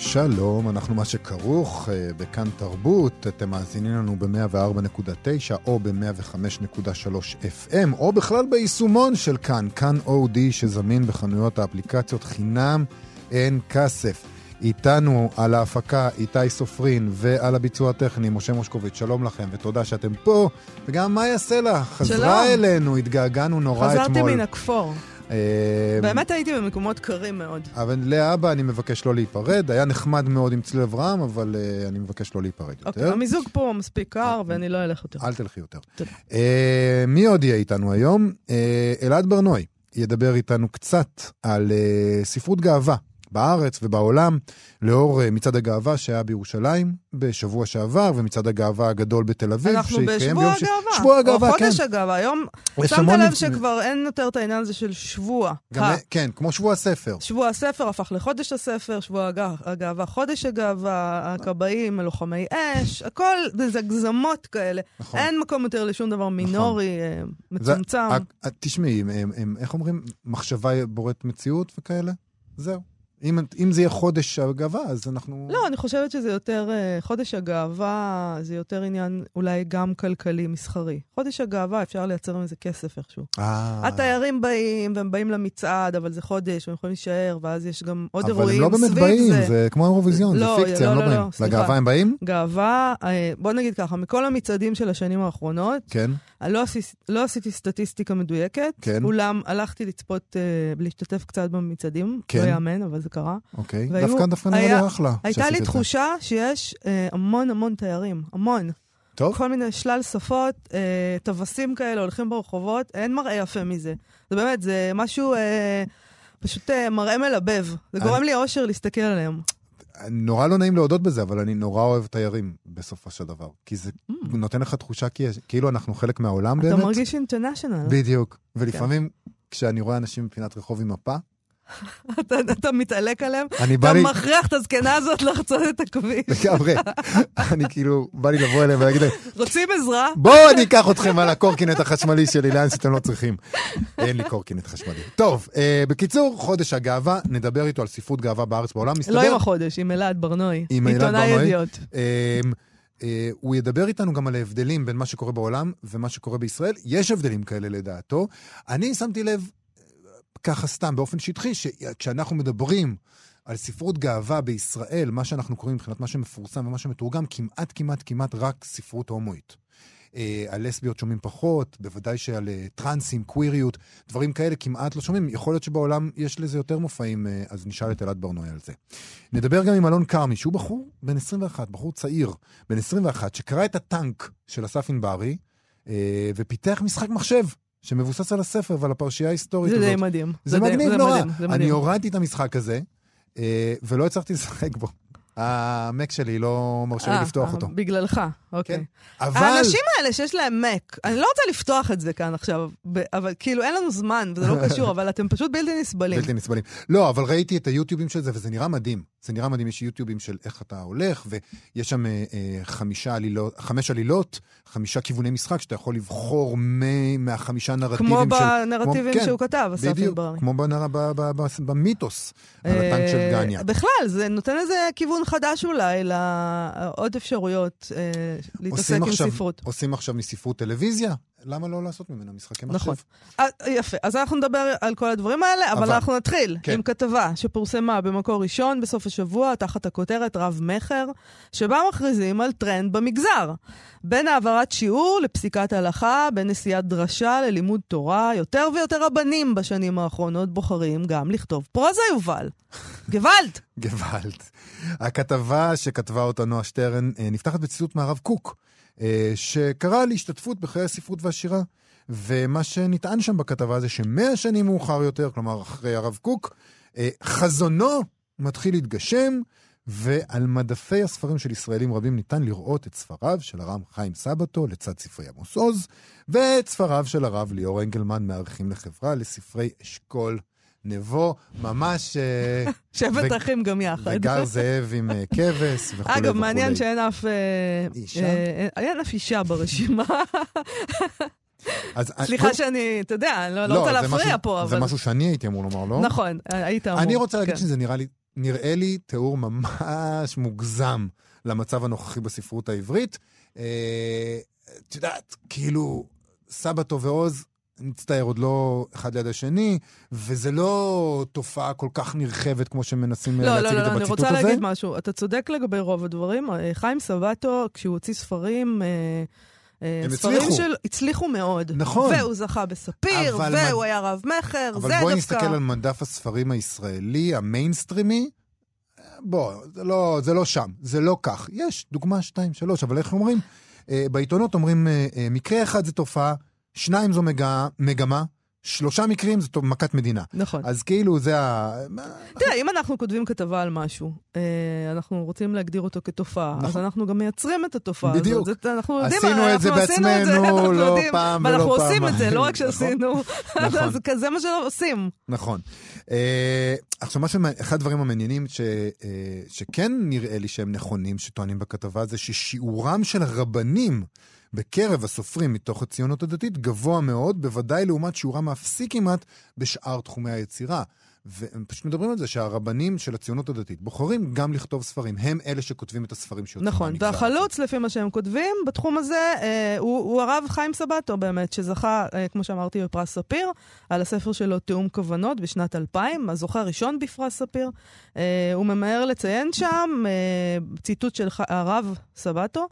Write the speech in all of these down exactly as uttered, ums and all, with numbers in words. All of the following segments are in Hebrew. שלום, אנחנו מה שכרוך בכאן תרבות, אתם מאזינים לנו ב-מאה וארבע נקודה תשע או ב-מאה וחמש נקודה שלוש אף אם או בכלל ביישומון של כאן, כאן אודי שזמין בחנויות האפליקציות חינם אין כסף. איתנו על ההפקה איתי סופרין ועל הביצוע הטכני משה מושקוביץ, שלום לכם ותודה שאתם פה, וגם מאיה סלע חזרה שלום. אלינו, התגעגענו נורא אתמול. חזרתי מן הכפור. באמת הייתי במקומות קרים מאוד. אבל לאבא אני מבקש לא להיפרד, היה נחמד מאוד עם צליל אברהם, אבל אני מבקש לא להיפרד יותר. המיזוג פה מספיק קר ואני לא אלך יותר. אל תלכי יותר. מי עוד יהיה איתנו היום? אלעד בר-נוי ידבר איתנו קצת על ספרות גאווה בארץ ובעולם, לאור מצעד הגאווה שהיה בירושלים בשבוע שעבר, ומצעד הגאווה הגדול בתל אביב. אנחנו בשבוע ש... הגאווה. שבוע הגאווה, כן. חודש הגאווה. היום שמת לב שכבר אין יותר את העניין הזה של שבוע. גם ה... כן, כמו שבוע הספר. שבוע הספר הפך לחודש הספר, שבוע הגאווה, חודש הגאווה, הקבעים, הלוחמי אש, הכל זה הגזמות כאלה. נכון. אין מקום יותר לשום דבר מינורי, נכון. מצומצם. זה... תשמעי, איך אומרים? מחשבה בוראת מציאות וכאלה? זהו. אם, אם זה יהיה חודש הגאווה, אז אנחנו... לא, אני חושבת שזה יותר... חודש הגאווה זה יותר עניין אולי גם כלכלי, מסחרי. חודש הגאווה אפשר לייצר עם זה כסף איכשהו. התיירים באים, והם באים למצעד, אבל זה חודש, והם יכולים להישאר, ואז יש גם עוד אירועים סביב זה. אבל הם לא באמת באים, זה כמו אירוויזיון, זה פיקציה, הם לא באים. לגאווה הם באים? גאווה, בוא נגיד ככה, מכל המצעדים של השנים האחרונות, לא עשיתי סטטיסטיקה מדויקת, אולם הלכתי לצפות, להשתתף קצת במצעדים, לא יאמן, אבל קרה. אוקיי, דווקא דווקא נראה אחלה. הייתה לי תחושה שיש המון המון תיירים, המון. טוב. כל מיני שלל שפות, טווסים כאלה, הולכים ברחובות, אין מראה יפה מזה. זה באמת, זה משהו פשוט מראה מלבב. זה גורם לי אושר להסתכל עליהם. נורא לא נעים להודות בזה, אבל אני נורא אוהב תיירים בסופו של דבר. כי זה נותן לך תחושה כאילו אנחנו חלק מהעולם באמת. אתה מרגיש אינטרנשיונל. בדיוק. ולפעמים כשאני רואה אנשים מפינת רחוב עם מפה, אתה מתעלק עליהם, אתה מכריח את הזקנה הזאת לחצות את הכביש. לגמרי, אני כאילו, בא לי לבוא אליהם ולהגיד להם, רוצים עזרה? בואו אני אקח אתכם על הקורקינט החשמלי שלי, לאן שאתם לא צריכים. אין לי קורקינט חשמלי. טוב, בקיצור, חודש הגאווה, נדבר איתו על ספרות גאווה בארץ בעולם. לא עם החודש, עם אלעד בר-נוי, עיתונאי ידיעות. הוא ידבר איתנו גם על ההבדלים בין מה שקורה בעולם ומה שקורה בישראל. יש הבדלים כאלה לדעתו. אני שמתי לב ככה סתם, באופן שטחי, שכשאנחנו מדברים על ספרות גאווה בישראל, מה שאנחנו קוראים מבחינת מה שמפורסם ומה שמתורגם, כמעט, כמעט, כמעט רק ספרות הומואית. על לסביות שומעים פחות, בוודאי שעל טרנסים, קוויריות, דברים כאלה כמעט לא שומעים. יכול להיות שבעולם יש לזה יותר מופעים, אז נשאל את אלעד בר-נוי על זה. נדבר גם עם אלון כרמי, שהוא בחור בן עשרים ואחת, בחור צעיר, בן עשרים ואחת, שקרא את הטנק של אסף ענברי, ופיתח משחק מחשב. שמבוסס על הספר ועל הפרשייה ההיסטורית הזאת. זה די מדהים. זה מגניב נורא. אני הורדתי את המשחק הזה, ולא הצלחתי לשחק בו. המק שלי לא מרשה לי לפתוח אותו. בגללך, אוקיי. האנשים האלה שיש להם מק, אני לא רוצה לפתוח את זה כאן עכשיו, אבל כאילו אין לנו זמן, וזה לא קשור, אבל אתם פשוט בלתי נסבלים. בלתי נסבלים. לא, אבל ראיתי את היוטיובים של זה, וזה נראה מדהים. זה נראה מדהים, יש יוטיובים של איך אתה הולך, ויש שם חמישה עלילות, חמש עלילות, חמישה כיווני משחק, שאתה יכול לבחור מהחמישה נרטיבים. כמו בנרטיבים שהוא כתב, אסף ענברי. כמו במיתוס, על הטנק של גניה. בכלל, זה נותן איזה כיוון חדש אולי, לעוד אפשרויות להתעסק עם ספרות. עושים עכשיו מספרות טלוויזיה? למה לא לעשות ממנה משחקי מחשב? נכון. יפה, אז אנחנו נדבר על כל הדברים האלה, אבל אנחנו נתחיל עם כתבה שפורסמה במקור ראשון בסוף השבוע, תחת הכותרת רב מחר, שבה מכריזים על טרנד במגזר. בין העברת שיעור לפסיקת הלכה, בין נשיאת דרשה ללימוד תורה, יותר ויותר רבנים בשנים האחרונות בוחרים גם לכתוב פרוזה, יובל. גבלט. גבלט. הכתבה שכתבה אותנו אשטרן נפתחת בציטוט מהרב קוק, שקרא להשתתפות בחיי הספרות והשירה, ומה שנטען שם בכתבה זה שמאה שנים מאוחר יותר, כלומר אחרי הרב קוק, חזונו מתחיל להתגשם, ועל מדפי הספרים של ישראלים רבים ניתן לראות את ספריו של הרב חיים סבתו לצד ספרי עמוס עוז, ואת ספריו של הרב ליאור אנגלמן מארחים לחברה לספרי אשכול נבו, ממש... שבט אחים גם יחד. וגר זאב עם כבס וכו'. אגב, מעניין שאין אף... אישה? אין אף אישה ברשימה. סליחה שאני, אתה יודע, לא רוצה להפריע פה. זה משהו שאני הייתי אמור לומר, לא? נכון, היית אמור. אני רוצה להגיד שזה נראה לי... נראה לי תיאור ממש מוגזם למצב הנוכחי בספרות העברית. את יודעת, כאילו, סבתו ועוז, נצטער עוד לא אחד ליד השני, וזה לא תופעה כל כך נרחבת כמו שמנסים להציג את זה בציטוט הזה. לא, לא, אני רוצה להגיד משהו. אתה צודק לגבי רוב הדברים. חיים סבתו, כשהוא הוציא ספרים... ספרים שלו הצליחו מאוד, נכון. והוא זכה בספיר, והוא מד... היה רב מחר, אבל בואי דווקא... נסתכל על מדף הספרים הישראלי, המיינסטרימי, בוא, זה לא, זה לא שם, זה לא כך, יש דוגמה שתיים, שלוש, אבל איך אומרים, בעיתונות אומרים, מקרה אחד זה תופעה, שניים זו מגמה, שלושה מקרים זה מכת מדינה. נכון. אז כאילו זה ה... תראה, אם אנחנו כותבים כתבה על משהו, אנחנו רוצים להגדיר אותו כתופעה, אז אנחנו גם מייצרים את התופעה. בדיוק. עשינו את זה בעצמנו, לא פעם ולא פעם. ואנחנו עושים את זה, לא רק שעשינו. אז כזה מה שלא עושים. נכון. עכשיו, אחד הדברים המעניינים שכן נראה לי שהם נכונים, שטוענים בכתבה, זה ששיעורם של הרבנים, בקרב הסופרים מתוך הציונות הדתית גבוה מאוד, בוודאי לעומת שיעורה מאפסי כמעט בשאר תחומי היצירה. והם פשוט מדברים על זה שהרבנים של הציונות הדתית בוחרים גם לכתוב ספרים. הם אלה שכותבים את הספרים שיוצאים. נכון, והחלוץ לפי מה שהם כותבים בתחום הזה, אה, הוא, הוא הרב חיים סבתו באמת, שזכה, אה, כמו שאמרתי, בפרס ספיר, על הספר שלו תיאום כוונות בשנת אלפיים, הזוכה ראשון בפרס ספיר. אה, הוא ממהר לציין שם, אה, ציטוט של ח... הרב סבתו,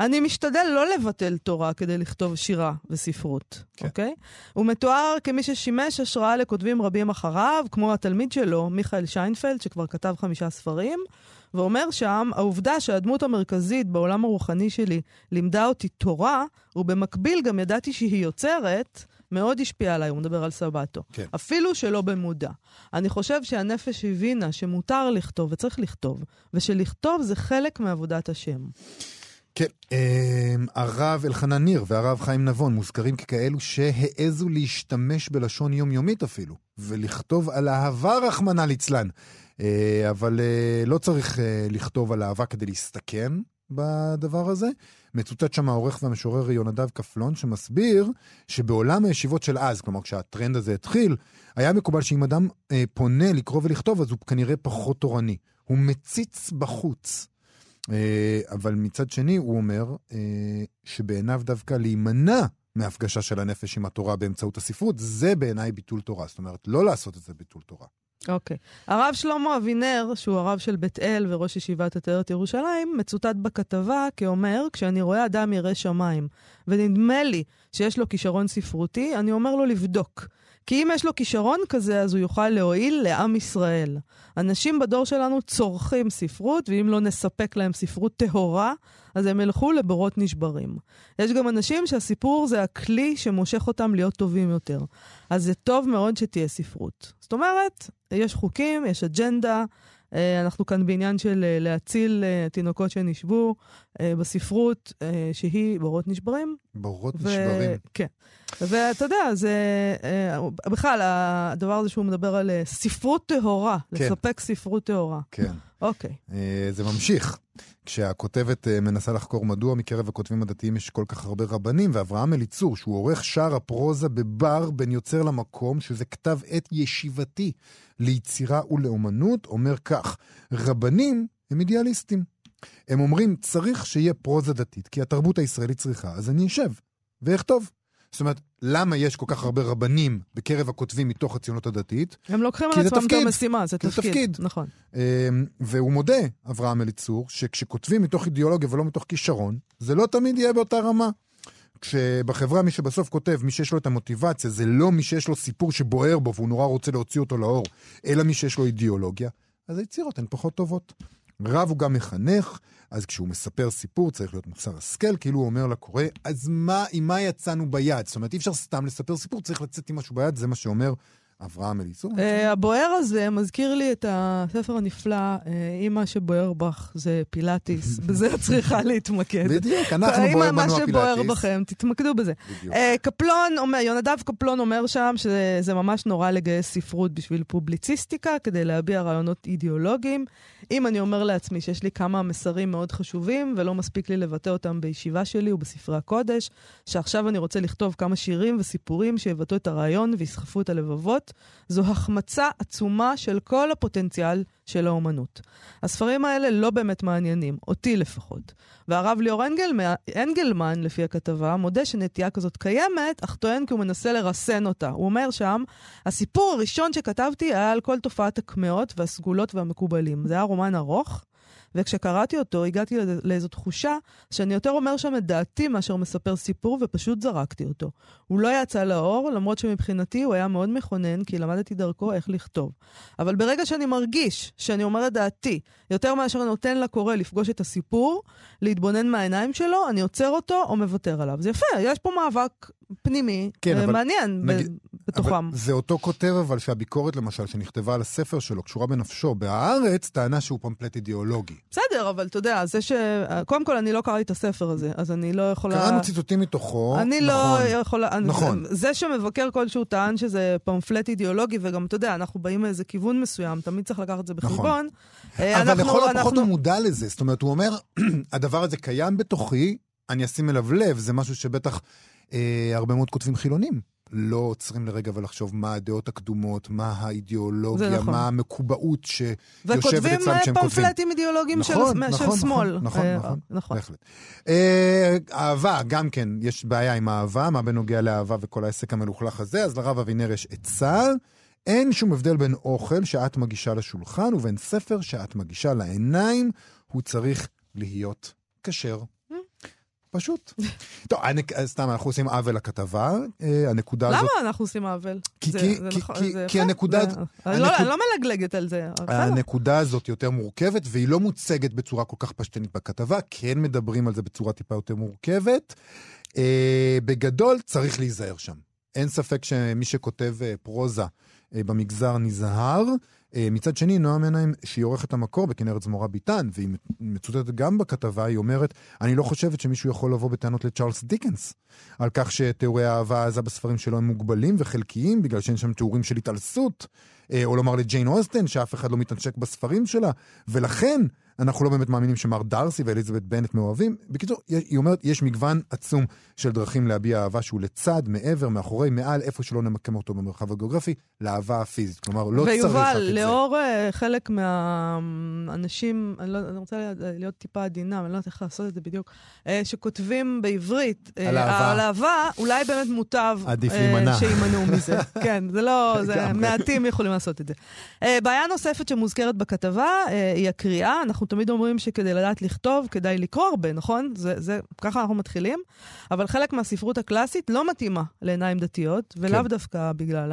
אני משתדל לא לבטל תורה כדי לכתוב שירה וספרות. כן. אוקיי? הוא מתואר כמי ששימש השראה לכותבים רבים אחריו, כמו התלמיד שלו, מיכאל שיינפלד, שכבר כתב חמישה ספרים, ואומר שם, העובדה שהדמות המרכזית בעולם הרוחני שלי לימדה אותי תורה, ובמקביל גם ידעתי שהיא יוצרת, מאוד השפיעה עליי, הוא מדבר על סבתו. כן. אפילו שלא במודע. אני חושב שהנפש הבינה שמותר לכתוב וצריך לכתוב, ושלכתוב זה חלק מעבודת השם. כן, הרב אלחנן ניר והרב חיים נבון מוזכרים ככאלו שהעזו להשתמש בלשון יומיומית אפילו, ולכתוב על אהבה רחמנה ליצלן, אבל לא צריך לכתוב על אהבה כדי להסתכן בדבר הזה. מצוטט שם העורך והמשורר יונדב קפלון שמסביר שבעולם הישיבות של אז, כלומר כשהטרנד הזה התחיל, היה מקובל שאם אדם פונה לקרוא ולכתוב אז הוא כנראה פחות תורני, הוא מציץ בחוץ. אבל מצד שני הוא אומר שבעיניו דווקא להימנע מהפגשה של הנפש עם התורה באמצעות הספרות, זה בעיניי ביטול תורה. זאת אומרת, לא לעשות את זה ביטול תורה. אוקיי. הרב שלמה אבינר, שהוא הרב של בית אל וראש ישיבת עטרת ירושלים, מצוטט בכתבה כאומר, כשאני רואה אדם ירא שמיים, ונדמה לי שיש לו כישרון ספרותי, אני אומר לו לבדוק. כי אם יש לו כישרון כזה, אז הוא יוכל להועיל לעם ישראל. אנשים בדור שלנו צורכים ספרות, ואם לא נספק להם ספרות טהורה, אז הם ילכו לבורות נשברים. יש גם אנשים שהסיפור זה הכלי שמושך אותם להיות טובים יותר. אז זה טוב מאוד שתהיה ספרות. זאת אומרת, יש חוקים, יש אג'נדה, אנחנו כאן בעניין של להציל תינוקות שנשבו בספרות שהיא בורות נשברים. בורות ו... נשברים. כן. ואתה יודע, זה... בכלל, הדבר הזה שהוא מדבר על ספרות טהורה, כן. לספק ספרות טהורה. כן. אוקיי. זה ממשיך. כשהכותבת מנסה לחקור מדוע מקרב הכותבים הדתיים יש כל כך הרבה רבנים, ואברהם אליצור, שהוא עורך שער הפרוזה בבר בין יוצר למקום, שזה כתב עת ישיבתי ליצירה ולאומנות, אומר כך, רבנים הם אידיאליסטים. הם אומרים, צריך שיהיה פרוזה דתית, כי התרבות הישראלית צריכה, אז אני אשב ואכתוב. זאת אומרת, למה יש כל כך הרבה רבנים בקרב הכותבים מתוך הציונות הדתית? הם לוקחים על עצמם את המשימה, זה תפקיד. זה תפקיד. נכון. והוא מודה, אברהם אליצור, שכשכותבים מתוך אידיאולוגיה ולא מתוך כישרון, זה לא תמיד יהיה באותה רמה. כשבחברה מי שבסוף כותב, מי שיש לו את המוטיבציה, זה לא מי שיש לו סיפור שבוער בו, והוא נורא רוצה להוציא אותו לאור, אלא מי שיש לו אידיאולוגיה, אז היצירות הן פחות טובות. רב הוא גם מחנך, אז כשהוא מספר סיפור, צריך להיות מוסר השכל, כאילו הוא אומר לקורא, אז מה, עם מה יצאנו ביד? זאת אומרת, אי אפשר סתם לספר סיפור, צריך לצאת עם משהו ביד, זה מה שאומר אברהם אליצור? הבוער הזה מזכיר לי את הספר הנפלא, אמא שבוער בך זה פילאטיס, בזה צריכה להתמקד. בדיוק, אנחנו בוער בנו הפילאטיס. אמא שבוער בכם, תתמקדו בזה. קפלון אומר, יונדב קפלון אומר שם שזה ממש נורא לגייס ספרות בשביל פובליציסטיקה, כדי להביע רעיונות אידיאולוגיים. אם אני אומר לעצמי שיש לי כמה מסרים מאוד חשובים, ולא מספיק לי לבטא אותם בישיבה שלי ובספרי הקודש, שעכשיו אני רוצה לכתוב כמה שירים וסיפורים שיבטאו את הרעיון ויסחפו את הלבבות, זו החמצה עצומה של כל הפוטנציאל של האומנות. הספרים האלה לא באמת מעניינים, אותי לפחות. והרב ליאור אנגלמן, לפי הכתבה, מודה שנטייה כזאת קיימת, אך טוען כי הוא מנסה לרסן אותה. הוא אומר שם, הסיפור הראשון שכתבתי היה על כל תופעת הקמאות והסגולות והמקובלים. זה היה רומן ארוך, וכשקראתי אותו הגעתי לאיזו תחושה שאני יותר אומר שם את דעתי מאשר מספר סיפור, ופשוט זרקתי אותו. הוא לא יצא לאור, למרות שמבחינתי הוא היה מאוד מכונן, כי למדתי דרכו איך לכתוב. אבל ברגע שאני מרגיש שאני אומר את דעתי, יותר מאשר נותן לקורא לפגוש את הסיפור, להתבונן מהעיניים שלו, אני עוצר אותו או מוותר עליו. זה יפה, יש פה מאבק פנימי, כן, מעניין נגיד, בתוכם. זה אותו כותב, אבל שהביקורת למשל שנכתבה על הספר שלו, קשורה בנפשו, בהארץ, טענה שהוא פמפלט אידיאולוגי. בסדר, אבל אתה יודע, זה ש... קודם כל, אני לא קראתי את הספר הזה, אז אני לא יכולה... קראנו ציטוטים מתוכו. אני נכון, לא יכולה... נכון. זה שמבקר כלשהו טען שזה פמפלט אידיאולוגי, וגם, אתה יודע, אנחנו באים מאיזה כיוון מסוים, תמיד צריך לקחת את זה בחשבון. נכון. אבל לכל אנחנו... הפחות הוא מודע לזה. זאת אומרת, הוא אומר, הדבר הזה קיים בתוכי, אני אשים אליו לב, זה משהו שבטח אה, הרבה מאוד כותבים חילונים. לא עוצרים לרגע ולחשוב מה הדעות הקדומות, מה האידיאולוגיה, נכון. מה המקובעות שיושבת אצלם שהם כותבים. וכותבים פמפלטים אידיאולוגיים נכון, של, נכון, של נכון, שמאל. נכון, אה, נכון, נכון. בהחלט. אה, אהבה, גם כן, יש בעיה עם האהבה, מה בנוגע לאהבה וכל העסק המלוכלך הזה, אז לרב אבינר יש עצה, אין שום הבדל בין אוכל שאת מגישה לשולחן, ובין ספר שאת מגישה לעיניים, הוא צריך להיות כשר. פשוט. טוב, סתם, אנחנו עושים עוול לכתבה, הנקודה הזאת... למה אנחנו עושים עוול? כי הנקודה... אני לא מלגלגת על זה. הנקודה הזאת יותר מורכבת, והיא לא מוצגת בצורה כל כך פשטנית בכתבה, כן מדברים על זה בצורה טיפה יותר מורכבת. בגדול צריך להיזהר שם. אין ספק שמי שכותב פרוזה במגזר נזהר, מצד שני, נועם עיניים, שהיא עורכת המקור בכנרת זמורה ביטן, והיא מצוטטת גם בכתבה, היא אומרת, אני לא חושבת שמישהו יכול לבוא בטענות לצ'ארלס דיקנס, על כך שתיאורי האהבה עזה בספרים שלו הם מוגבלים וחלקיים, בגלל שאין שם תיאורים של התעלסות, או לומר לג'יין אוסטן, שאף אחד לא מתנשק בספרים שלה, ולכן אנחנו לא באמת מאמינים שמר דרסי ואליזבת בנט מאוהבים. בקיצור, היא אומרת, יש מגוון עצום של דרכים להביע אהבה שהוא לצד, מעבר, מאחורי, מעל, איפה שלא נמקם אותו במרחב הגיאוגרפי, לאהבה הפיזית. כלומר, לא צריך את זה. לאור חלק מהאנשים, אני, לא, אני רוצה להיות טיפה עדינה, אני לא יודעת איך לעשות את זה בדיוק, שכותבים בעברית על אהבה, אולי באמת מוטב שימנעו מזה. כן, זה לא, זה, מעטים יכולים לעשות את זה. בעיה נוספת שמוזכרת בכתבה היא הקריאה. אנחנו תמיד אומרים שכדי לדעת לכתוב, כדאי לקרוא הרבה, נכון? זה, זה, ככה אנחנו מתחילים. אבל חלק מהספרות הקלאסית לא מתאימה לעיניים דתיות, ולאו כן. דווקא בגלל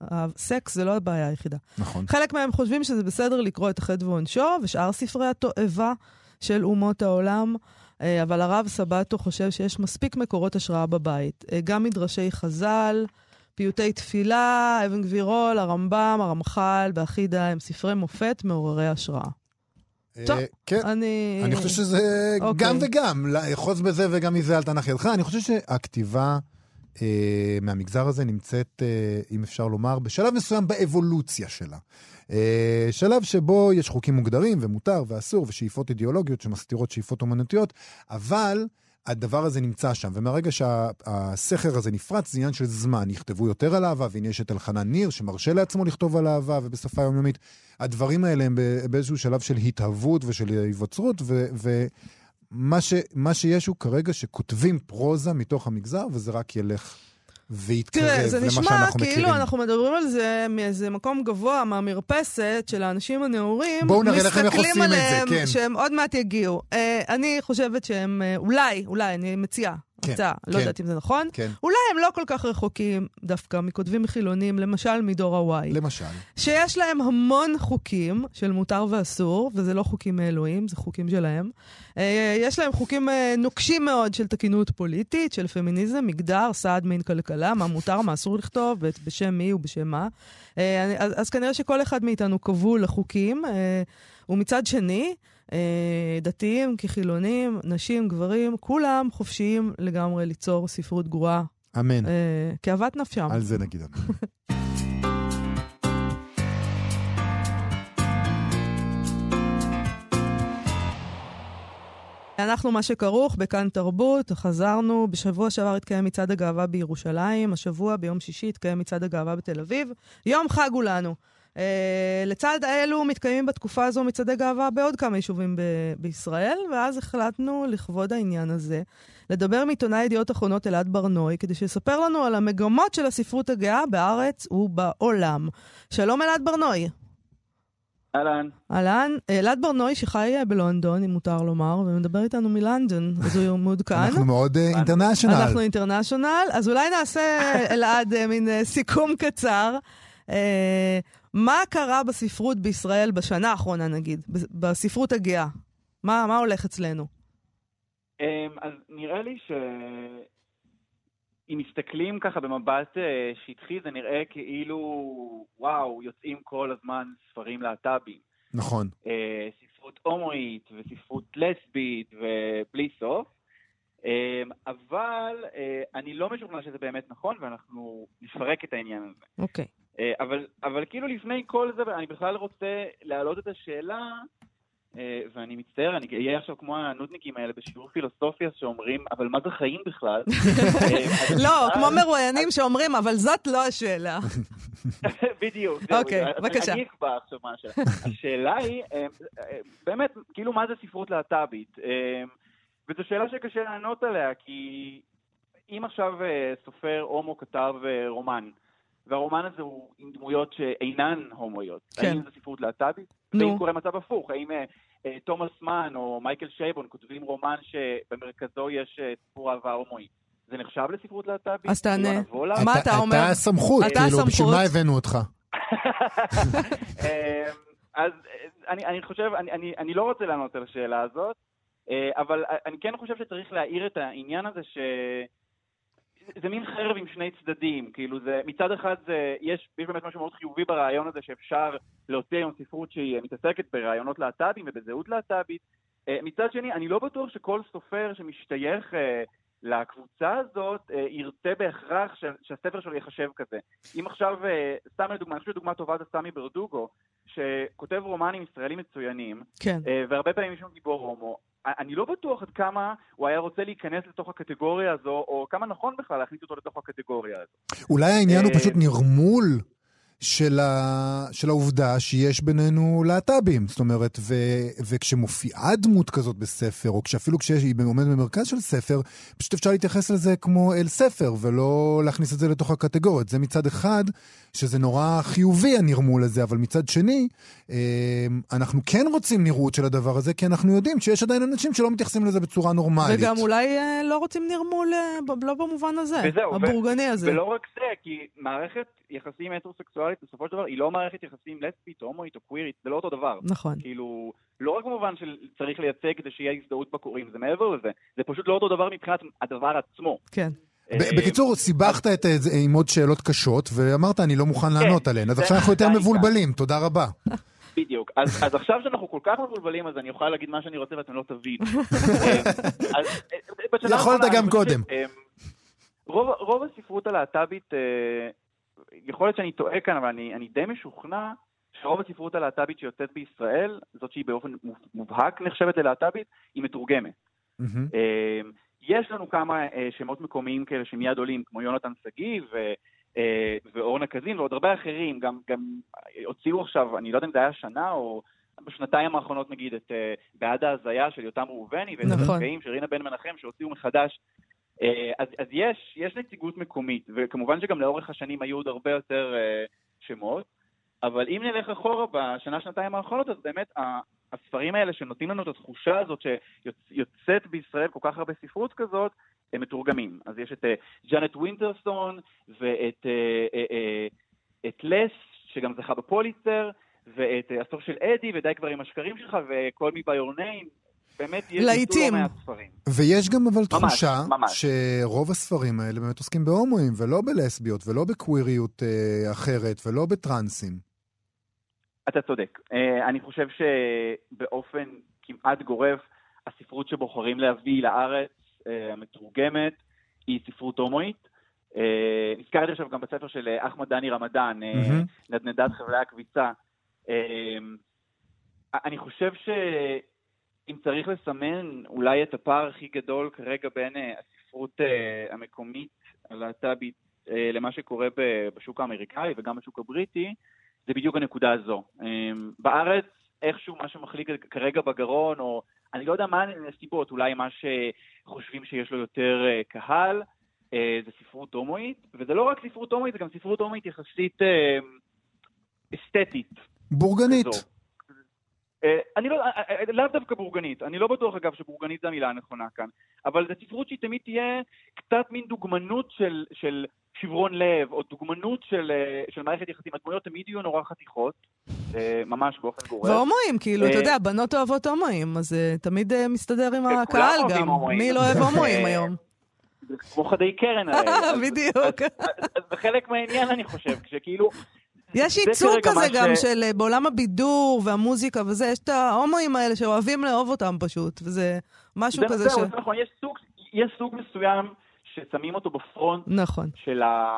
הסקס, זה לא הבעיה היחידה. נכון. חלק מהם חושבים שזה בסדר לקרוא את החטא ועונשו, ושאר ספרי התועבה של אומות העולם, אבל הרב סבתו חושב שיש מספיק מקורות השראה בבית. גם מדרשי חז"ל, פיוטי תפילה, אבן גבירול, הרמב"ם, הרמח"ל, באחידה, הם ספרי מופת מעוררי השראה. כן, אני חושב שזה גם וגם, חוץ בזה וגם מזה על תנ"ך ידך, אני חושב שהכתיבה מהמגזר הזה נמצאת, אם אפשר לומר, בשלב מסוים באבולוציה שלה. שלב שבו יש חוקים מוגדרים ומותר ואסור ושאיפות אידיאולוגיות שמסתירות שאיפות אומנותיות, אבל הדבר הזה נמצא שם, ומהרגע שהסכר הזה נפרץ, זה עניין של זמן, יכתבו יותר על אהבה, והנה יש את אלחנן ניר, שמרשה לעצמו לכתוב על אהבה, ובשפה יומיומית, הדברים האלה הם באיזשהו שלב של התהוות ושל היווצרות, ומה ש, מה שיש הוא כרגע שכותבים פרוזה מתוך המגזר, וזה רק ילך ויתקרב למה שאנחנו מכירים. תראה, זה נשמע כאילו אנחנו מדברים על זה מאיזה מקום גבוה, מהמרפסת של האנשים הנאורים, בואו נראה לכם איך עושים את זה, כן. שהם עוד מעט יגיעו. אני חושבת שהם, אולי, אולי, אני מציעה, כן, הצעה, כן. לא יודעת אם זה נכון, כן. אולי הם לא כל כך רחוקים דווקא מכותבים חילונים, למשל מדור הוואי. למשל. שיש להם המון חוקים של מותר ואסור, וזה לא חוקים מאלוהים, זה חוקים שלהם. יש להם חוקים נוקשים מאוד של תקינות פוליטית, של פמיניזם, מגדר, סעד מין כלכלה, מה מותר, מה אסור לכתוב, בשם מי ובשם מה. אז, אז כנראה שכל אחד מאיתנו קבול לחוקים, ומצד שני, דתיים כחילונים, נשים, גברים, כולם חופשיים לגמרי ליצור ספרות גרועה. אמן. כאוות נפשם. על זה נגיד אמן. אנחנו מה שכרוך בכאן תרבות, חזרנו, בשבוע שעבר התקיים מצעד הגאווה בירושלים, השבוע ביום שישי התקיים מצעד הגאווה בתל אביב, יום חג הוא לנו. Uh, לצד האלו מתקיימים בתקופה הזו מצעדי גאווה בעוד כמה יישובים ב- בישראל, ואז החלטנו לכבוד העניין הזה לדבר עם עיתונאי ידיעות אחרונות אלעד בר-נוי, כדי שיספר לנו על המגמות של הספרות הגאה בארץ ובעולם. שלום אלעד בר-נוי. אלן. אלן, אלעד בר-נוי שחי בלונדון, אם מותר לומר, ומדבר איתנו מלונדון, אז הוא מעודכן. אנחנו מאוד אינטרנשיונל. אנחנו אינטרנשיונל, אז אולי נעשה אלעד מין סיכום קצר. אה... מה קרה בספרות בישראל בשנה האחרונה, נגיד, בספרות הגאה? מה, מה הולך אצלנו? אז נראה לי שאם מסתכלים ככה במבט שטחי, זה נראה כאילו, וואו, יוצאים כל הזמן ספרים להט"בים. נכון. ספרות הומואית וספרות לסבית ובלי סוף. אבל אני לא משוכנע שזה באמת נכון, ואנחנו נפרק את העניין הזה. אוקיי. אבל, אבל כאילו לפני כל זה, אני בכלל רוצה להעלות את השאלה, ואני מצטער, אני אהיה עכשיו כמו הנודניקים האלה בשיעור פילוסופיה שאומרים, אבל מה זה חיים בכלל? לא, כמו מרואיינים שאומרים, אבל זאת לא השאלה. בדיוק. אוקיי, בבקשה. אני אקבע עכשיו מה השאלה. השאלה היא, באמת, כאילו מה זה ספרות להט"בית? וזו שאלה שקשה לענות עליה, כי אם עכשיו סופר הומו כתב רומן, והרומן הזה הוא עם דמויות שאינן הומואיות. כן. האם זה ספרות להט"בית? ואם קורה מצב הפוך, האם אה, אה, תומאס מן או מייקל שייבון כותבים רומן שבמרכזו יש אה, סיפור אהבה הומואי. זה נחשב לספרות להט"בית? אז תענה. מה אתה, אתה אומר? אתה הסמכות, אתה כאילו, הסמכות. בשביל מה הבאנו אותך? אז אני, אני חושב, אני, אני, אני לא רוצה לענות על השאלה הזאת, אבל אני כן חושב שצריך להעיר את העניין הזה ש... זה מין חרב עם שני צדדים, כאילו זה, מצד אחד זה, יש, יש באמת משהו מאוד חיובי ברעיון הזה שאפשר להוציא היום ספרות שהיא מתעסקת ברעיונות להט"בים ובזהות להט"בית. מצד שני, אני לא בטוח שכל סופר שמשתייך לקבוצה הזאת ירצה בהכרח שהספר שלו יחשב כזה. אם עכשיו, סתם לדוגמה, אני חושב שדוגמה טובה זה סמי ברדוגו, שכותב רומנים ישראלים מצוינים, כן. והרבה פעמים יש שם גיבור הומו. אני לא בטוח עד כמה הוא היה רוצה להיכנס לתוך הקטגוריה הזו, או כמה נכון בכלל להכניס אותו לתוך הקטגוריה הזו. אולי העניין הוא פשוט נרמול של, ה... של העובדה שיש בינינו להט"בים, זאת אומרת, ו... וכשמופיעה דמות כזאת בספר, או כשאפילו כשהיא עומדת במרכז של ספר, פשוט אפשר להתייחס לזה כמו אל ספר, ולא להכניס את זה לתוך הקטגוריות. זה מצד אחד, שזה נורא חיובי הנרמול הזה, אבל מצד שני, אנחנו כן רוצים נראות של הדבר הזה, כי אנחנו יודעים שיש עדיין אנשים שלא מתייחסים לזה בצורה נורמלית. וגם אולי לא רוצים נרמול, לא במובן הזה, וזהו, הבורגני ו... הזה. ולא רק זה, כי מערכת יחסים הטרוסקסואלית, בסופו של דבר, היא לא מערכת יחסים לספית, הומואית או קווירית, זה לא אותו דבר. נכון. כאילו, לא רק במובן שצריך לייצג זה שיהיה הזדהות בקוראים, זה מעבר לזה. זה פשוט לא אותו דבר מבחינת הדבר עצמו. כן. בקיצור, סיבכת את זה עם עוד שאלות קשות, ואמרת, אני לא מוכן לענות עליהן. אז עכשיו אנחנו יותר מבולבלים, תודה רבה. בדיוק. אז עכשיו שאנחנו כל כך מבולבלים, אז אני אוכל להגיד מה שאני רוצה ואתם לא תבין. יכולת גם קודם. רוב הספרות הלהט"בית יכול להיות שאני טועה כאן, אבל אני, אני די משוכנע שרוב הספרות הלהט"בית שיוצאת בישראל, זאת שהיא באופן מובהק נחשבת ללהט"בית, היא מתורגמת. Mm-hmm. יש לנו כמה שמות מקומיים כאלה שמיד עולים, כמו יונתן סגי ו, ואורנה קזין, ועוד הרבה אחרים, גם, גם הוציאו עכשיו, אני לא יודע אם זה היה שנה, או בשנתיים האחרונות נגיד, את בעד ההזיה של יותם ראובני, ואת נכון. הרגעים של רינה בן מנחם, שהוציאו מחדש, אז, אז יש, יש נציגות מקומית, וכמובן שגם לאורך השנים היו עוד הרבה יותר uh, שמות, אבל אם נלך אחורה בשנה, שנתיים האחרונות, אז באמת הספרים האלה שנותנים לנו את התחושה הזאת שיוצאת בישראל כל כך הרבה ספרות כזאת, uh, מתורגמים. אז יש את ג'נט וינטרסטון ואת את לס שגם זכה בפוליצר ואת הסוף של אדי ודי כבר עם השקרים שלך וכל מי ביורניים. באמת יש לעיתים. ויש גם אבל תחושה ממש, ממש. שרוב הספרים האלה באמת עוסקים בהומואים ולא בלסביות ולא בקוויריות אה, אחרת ולא בטרנסים. אתה צודק. אה, אני חושב שבאופן כמעט גורף הספרות שבוחרים להביא לארץ אה, המתורגמת היא ספרות הומואית. אה, נזכרתי עכשיו גם בספר של אחמד דני רמדאן, אה, mm-hmm. נדנדת חבלי הקביצה. אה, אני חושב ש אם צריך לסמן אולי את הפער הכי גדול כרגע בין הספרות uh, המקומית הלהט"בית uh, למה שקורה בשוק האמריקאי וגם בשוק הבריטי, זה בדיוק הנקודה הזו. Um, בארץ איכשהו מה שמחליק כרגע בגרון, או אני לא יודע מה הסיבות, אולי מה שחושבים שיש לו יותר uh, קהל, uh, זה ספרות הומואית, וזה לא רק ספרות הומואית, זה גם ספרות הומואית יחסית uh, אסתטית. בורגנית. כזו. אני לא, לאו דווקא בורגנית, אני לא בטוח אגב שבורגנית זה המילה הנכונה כאן, אבל זו ספרות שהיא תמיד תהיה קצת מין דוגמנות של, של שברון לב, או דוגמנות של, של מערכת יחסים. הדמויות תמיד יהיו נורא חתיכות, ממש באופן גורף. והומואים, כאילו, אתה יודע, בנות אוהבות הומואים, אז תמיד מסתדר עם הקהל גם. מי לא אוהב הומואים היום? זה כמו חדי קרן האלה. בדיוק. אז בחלק מהעניין אני חושב, כשכאילו יש ייצור כזה גם ש של בעולם הבידור והמוזיקה וזה, יש את ההומואים האלה שאוהבים לאהוב אותם פשוט, וזה משהו זה כזה זה ש זה נכון, יש סוג, יש סוג מסוים ששמים אותו בפרונט נכון. של ה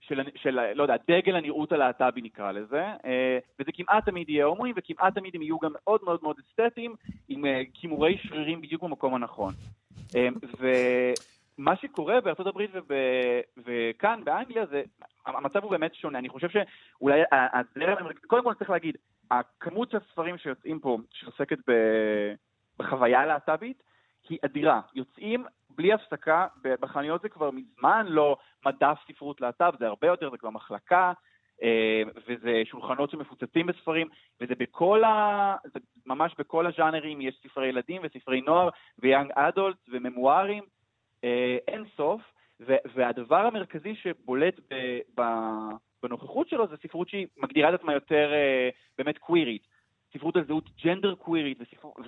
של, של, לא יודע, דגל הנראות הלהט"בי נקרא לזה, וזה כמעט תמיד יהיה הומואים, וכמעט תמיד הם יהיו גם מאוד מאוד מאוד אסתטיים, עם כימורי שרירים בדיוק במקום הנכון. ומה שקורה בארצות הברית וב וכאן באנגליה זה המצב הוא באמת שונה. אני חושב שאולי קודם כל צריך להגיד, הכמות של הספרים שיוצאים פה, שעוסקת בחוויה הלהט"בית, היא אדירה. יוצאים בלי הפסקה, בחנויות זה כבר מזמן לא מדף ספרות להט"ב, זה הרבה יותר, זה כבר מחלקה, וזה שולחנות שמפוצצים בספרים, וזה בכל ה ממש בכל הז'אנרים, יש ספרי ילדים וספרי נוער, ויאנג אדולט וממוארים, אין סוף. והדבר המרכזי שבולט בנוכחות שלו זה ספרות שהיא מגדירה את עצמה יותר באמת קווירית, ספרות על זהות ג'נדר קווירית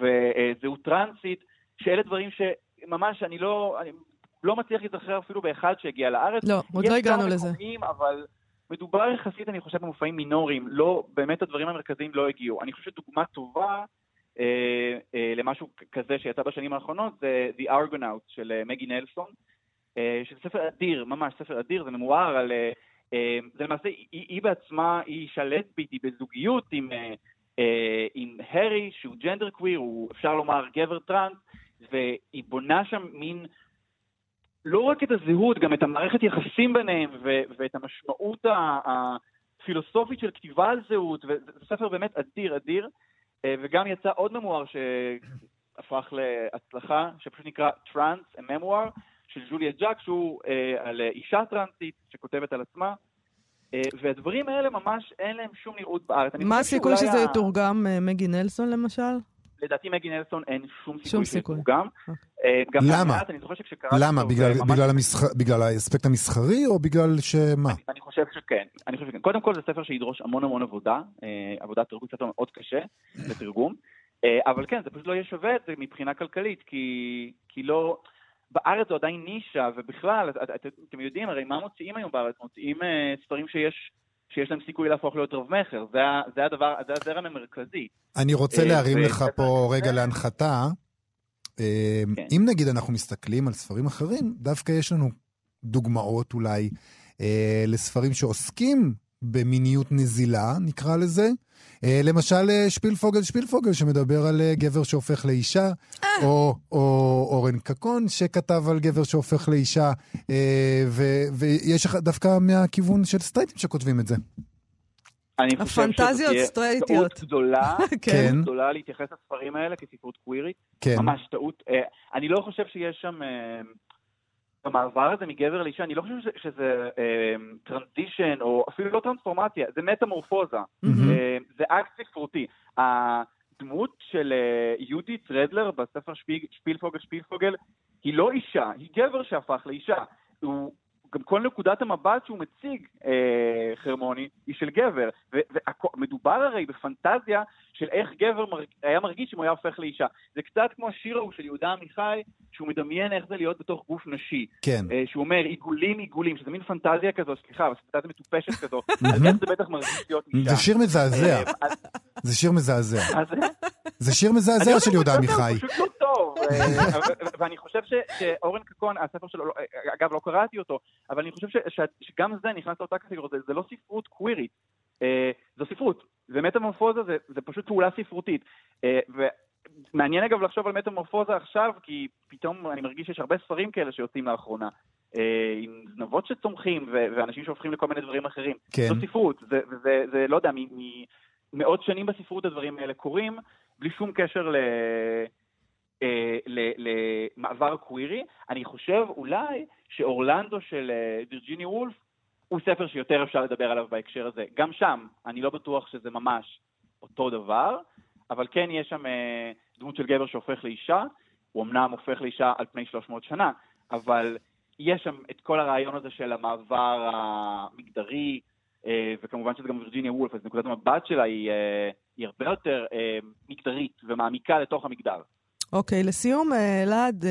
וזהות טרנסית, שאלה דברים שממש אני לא לא מצליח להיזכר אפילו באחד שהגיע לארץ. לא, עוד לא הגענו לזה. אבל מדובר יחסית אני חושב במופעים מינוריים, לא באמת הדברים המרכזיים לא הגיעו. אני חושב שדוגמה טובה למשהו כזה שיצא בשנים האחרונות זה The Argonaut של מגי נלסון, שזה ספר אדיר, ממש ספר אדיר, זה ממואר על זה למעשה, היא, היא בעצמה, היא שלטבית, היא בזוגיות עם, עם הרי, שהוא ג'נדר קוויר, הוא אפשר לומר גבר טרנס, והיא בונה שם מין, לא רק את הזהות, גם את המערכת יחסים ביניהם, ו, ואת המשמעות הפילוסופית של כתיבה על זהות, וזה ספר באמת אדיר, אדיר, וגם יצא עוד ממואר שהפך להצלחה, שפשוט נקרא Trans a Memoir, של ג'וליה ג'אק, שהוא אה, על אישה טרנסית שכותבת על עצמה, אה, והדברים האלה ממש אין להם שום נראות בארץ. מה הסיכוי שזה יתורגם היה מגי נלסון למשל? לדעתי מגי נלסון אין שום סיכוי שיתורגם. אה, למה? אני זוכר שכשקראתי למה? אותו, בגלל, ממש בגלל, המסחר, בגלל האספקט המסחרי או בגלל שמה? אני, אני חושב שכן. אני חושב שכן. קודם כל זה ספר שידרוש המון המון עבודה, אה, עבודת תרגום ספר מאוד קשה לתרגום, אה, אבל כן, זה פשוט לא יהיה שווה את זה מבחינה כלכלית, כי, כי לא בארץ זו עדיין נישה, ובכלל, את, את, אתם יודעים, הרי מה מוצאים היום בארץ? מוצאים uh, ספרים שיש, שיש להם סיכוי להפוך להיות רב מחר. זה, זה הדבר, זה הזרם המרכזי. אני רוצה להרים לך פה רגע להנחתה. אם נגיד אנחנו מסתכלים על ספרים אחרים, דווקא יש לנו דוגמאות אולי לספרים שעוסקים במיניות נזילה, נקרא לזה. למשל שפיל פוגל שפיל פוגל שמדבר על גבר שהופך לאישה, או או אורן קקון שכתב על גבר שהופך לאישה, ויש דווקא מהכיוון של סטרייטים שכותבים את זה. אני חושב הפנטזיות סטרייטיות. טעות גדולה, טעות גדולה להתייחס לספרים האלה כספרות קווירית, ממש טעות. אני לא חושב שיש שם במעבר הזה מגבר לאישה, אני לא חושב שזה, שזה טרנזישן, או אפילו לא טרנספורמציה, זה מטמורפוזה. Mm-hmm. אה, זה אקט ספרותי. הדמות של אה, יהודית רדלר בספר שפיל, שפיל פוגל, שפיל פוגל, היא לא אישה, היא גבר שהפך לאישה. הוא, גם כל נקודת המבט שהוא מציג, אה, חרמוני, היא של גבר. ומדובר הרי בפנטזיה של איך גבר מרג... היה מרגיש אם הוא היה הופך לאישה. זה קצת כמו השיר של יהודה עמיחי, שהוא מדמיין איך זה להיות בתוך גוף נשי. כן. אה, שהוא אומר, עיגולים, עיגולים, שזה מין פנטזיה כזו, סליחה, פנטזיה מטופשת כזו, אז איך זה בטח מרגיש להיות אישה. זה שיר מזעזע. זה שיר מזעזע. זה שיר מזעזע של יהודה עמיחי. פשוט לא טוב. ואני חושב שאורן קקון, הספר שלו, אגב, לא קראתי אותו, אבל אני חושב שגם זה נכנס לאותה קטגוריה, זה לא ספרות קווירית, זו ספרות. ומטמורפוזה זה פשוט פעולה ספרותית. ומעניין אגב לחשוב על מטמורפוזה עכשיו, כי פתאום אני מרגיש שיש הרבה ספרים כאלה שיוצאים לאחרונה. עם זנבות שצומחים, ואנשים שהופכים לכל מיני דברים אחרים. זו ספרות, זה לא יודע, מאות שנים בספרות הדברים האלה קורים, בלי שום קשר ל... למעבר קווירי. אני חושב אולי שאורלנדו של וירג'יני וולף הוא ספר שיותר אפשר לדבר עליו בהקשר הזה. גם שם, אני לא בטוח שזה ממש אותו דבר, אבל כן יש שם דמות של גבר שהופך לאישה, הוא אמנם הופך לאישה על פני שלוש מאות שנה, אבל יש שם את כל הרעיון הזה של המעבר המגדרי, וכמובן שזה גם וירג'יני וולף, אז נקודת המבט שלה היא, היא הרבה יותר מגדרית ומעמיקה לתוך המגדר. אוקיי, לסיום, אלעד,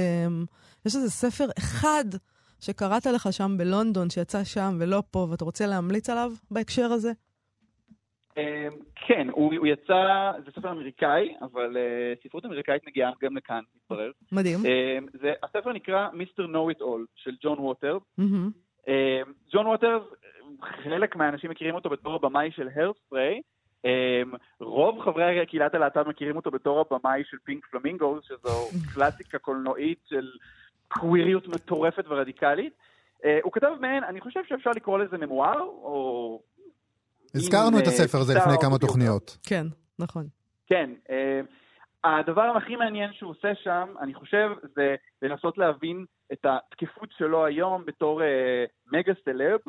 יש איזה ספר אחד שקראת לך שם בלונדון, שיצא שם ולא פה, ואתה רוצה להמליץ עליו בהקשר הזה? כן, הוא יצא, זה ספר אמריקאי, אבל ספרות אמריקאית נגיעה גם לכאן, מתברר. מדהים. הספר נקרא מיסטר Know It All של ג'ון ווטרס. ג'ון ווטרס, חלק מהאנשים מכירים אותו בתור הבמאי של הרספריי, רוב חברי קהילת הלהט"ב מכירים אותו בתור הבמאי של פינק פלמינגו, שזו קלאסיקה קולנועית של קוויריות מטורפת ורדיקלית. הוא כתב מעין, אני חושב שאפשר לקרוא לזה ממואר, או... הזכרנו את הספר הזה לפני כמה תוכניות. כן, נכון. כן. הדבר הכי מעניין שהוא עושה שם, אני חושב, זה לנסות להבין את התקפות שלו היום בתור מגה סלב,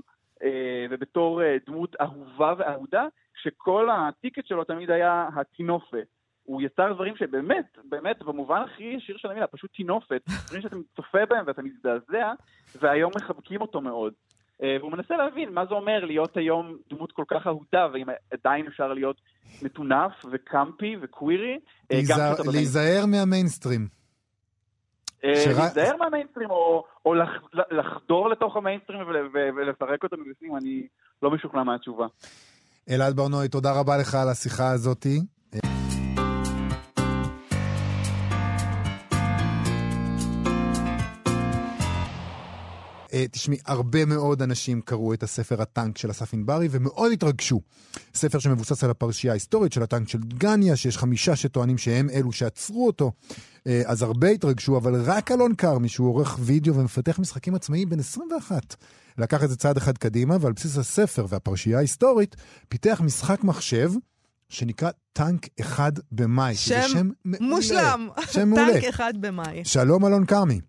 ובתור דמות אהובה ואהודה, שכל הטיקט שלו תמיד היה התינופת. הוא יצר דברים שבאמת, באמת, במובן הכי ישיר של המילה, פשוט תינופת, דברים שאתה צופה בהם ואתה מזדעזע, והיום מחבקים אותו מאוד. והוא מנסה להבין מה זה אומר להיות היום דמות כל כך אהודה, ואם עדיין אפשר להיות מטונף וקמפי וקווירי. להיזהר מהמיינסטרים. להיזהר מהמיינסטרים, או לחדור לתוך המיינסטרים ולפרק אותם מבפנים, אני לא משוכנע מהתשובה. אלעד בר-נוי, תודה רבה לך על השיחה הזאת. תשמעי, הרבה מאוד אנשים קראו את הספר הטנק של אסף ענברי ומאוד התרגשו. ספר שמבוסס על הפרשייה ההיסטורית של הטנק של דגניה, שיש חמישה שטוענים שהם אלו שעצרו אותו. אז הרבה התרגשו, אבל רק אלון כרמי, שהוא עורך וידאו ומפתח משחקים עצמאיים בן עשרים ואחת, לקח את זה צעד אחד קדימה, ועל בסיס הספר והפרשייה ההיסטורית, פיתח משחק מחשב שנקרא טנק אחד במאי. שם מושלם, טנק אחד במאי. שלום אלון כרמי.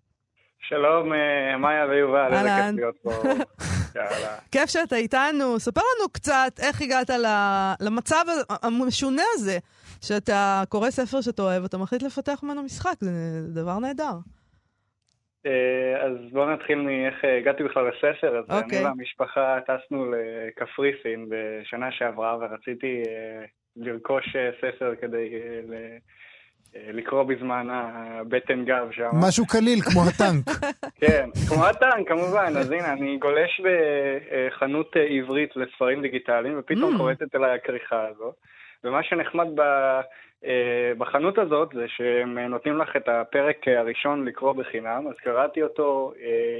שלום מאיה ויובל, איזה כיף להיות פה. כיף שאתה איתנו, ספר לנו קצת איך הגעת למצב המשונה הזה, שאתה קורא ספר שאתה אוהב, אתה מחליט לפתח ממנו משחק, זה דבר נהדר. אז בואו נתחיל מאיך הגעתי בכלל לספר, אז אני והמשפחה טסנו לקפריסין בשנה שעברה, ורציתי לרכוש ספר כדי ל... לקרוא בזמן הבטן גב שם. משהו קליל, כמו הטנק. כן, כמו הטנק, כמובן. אז הנה, אני גולש בחנות עברית לספרים דיגיטליים, ופתאום mm. קוראת את אליי הכריכה הזו. ומה שנחמד ב, בחנות הזאת, זה שהם נותנים לך את הפרק הראשון לקרוא בחינם, אז קראתי אותו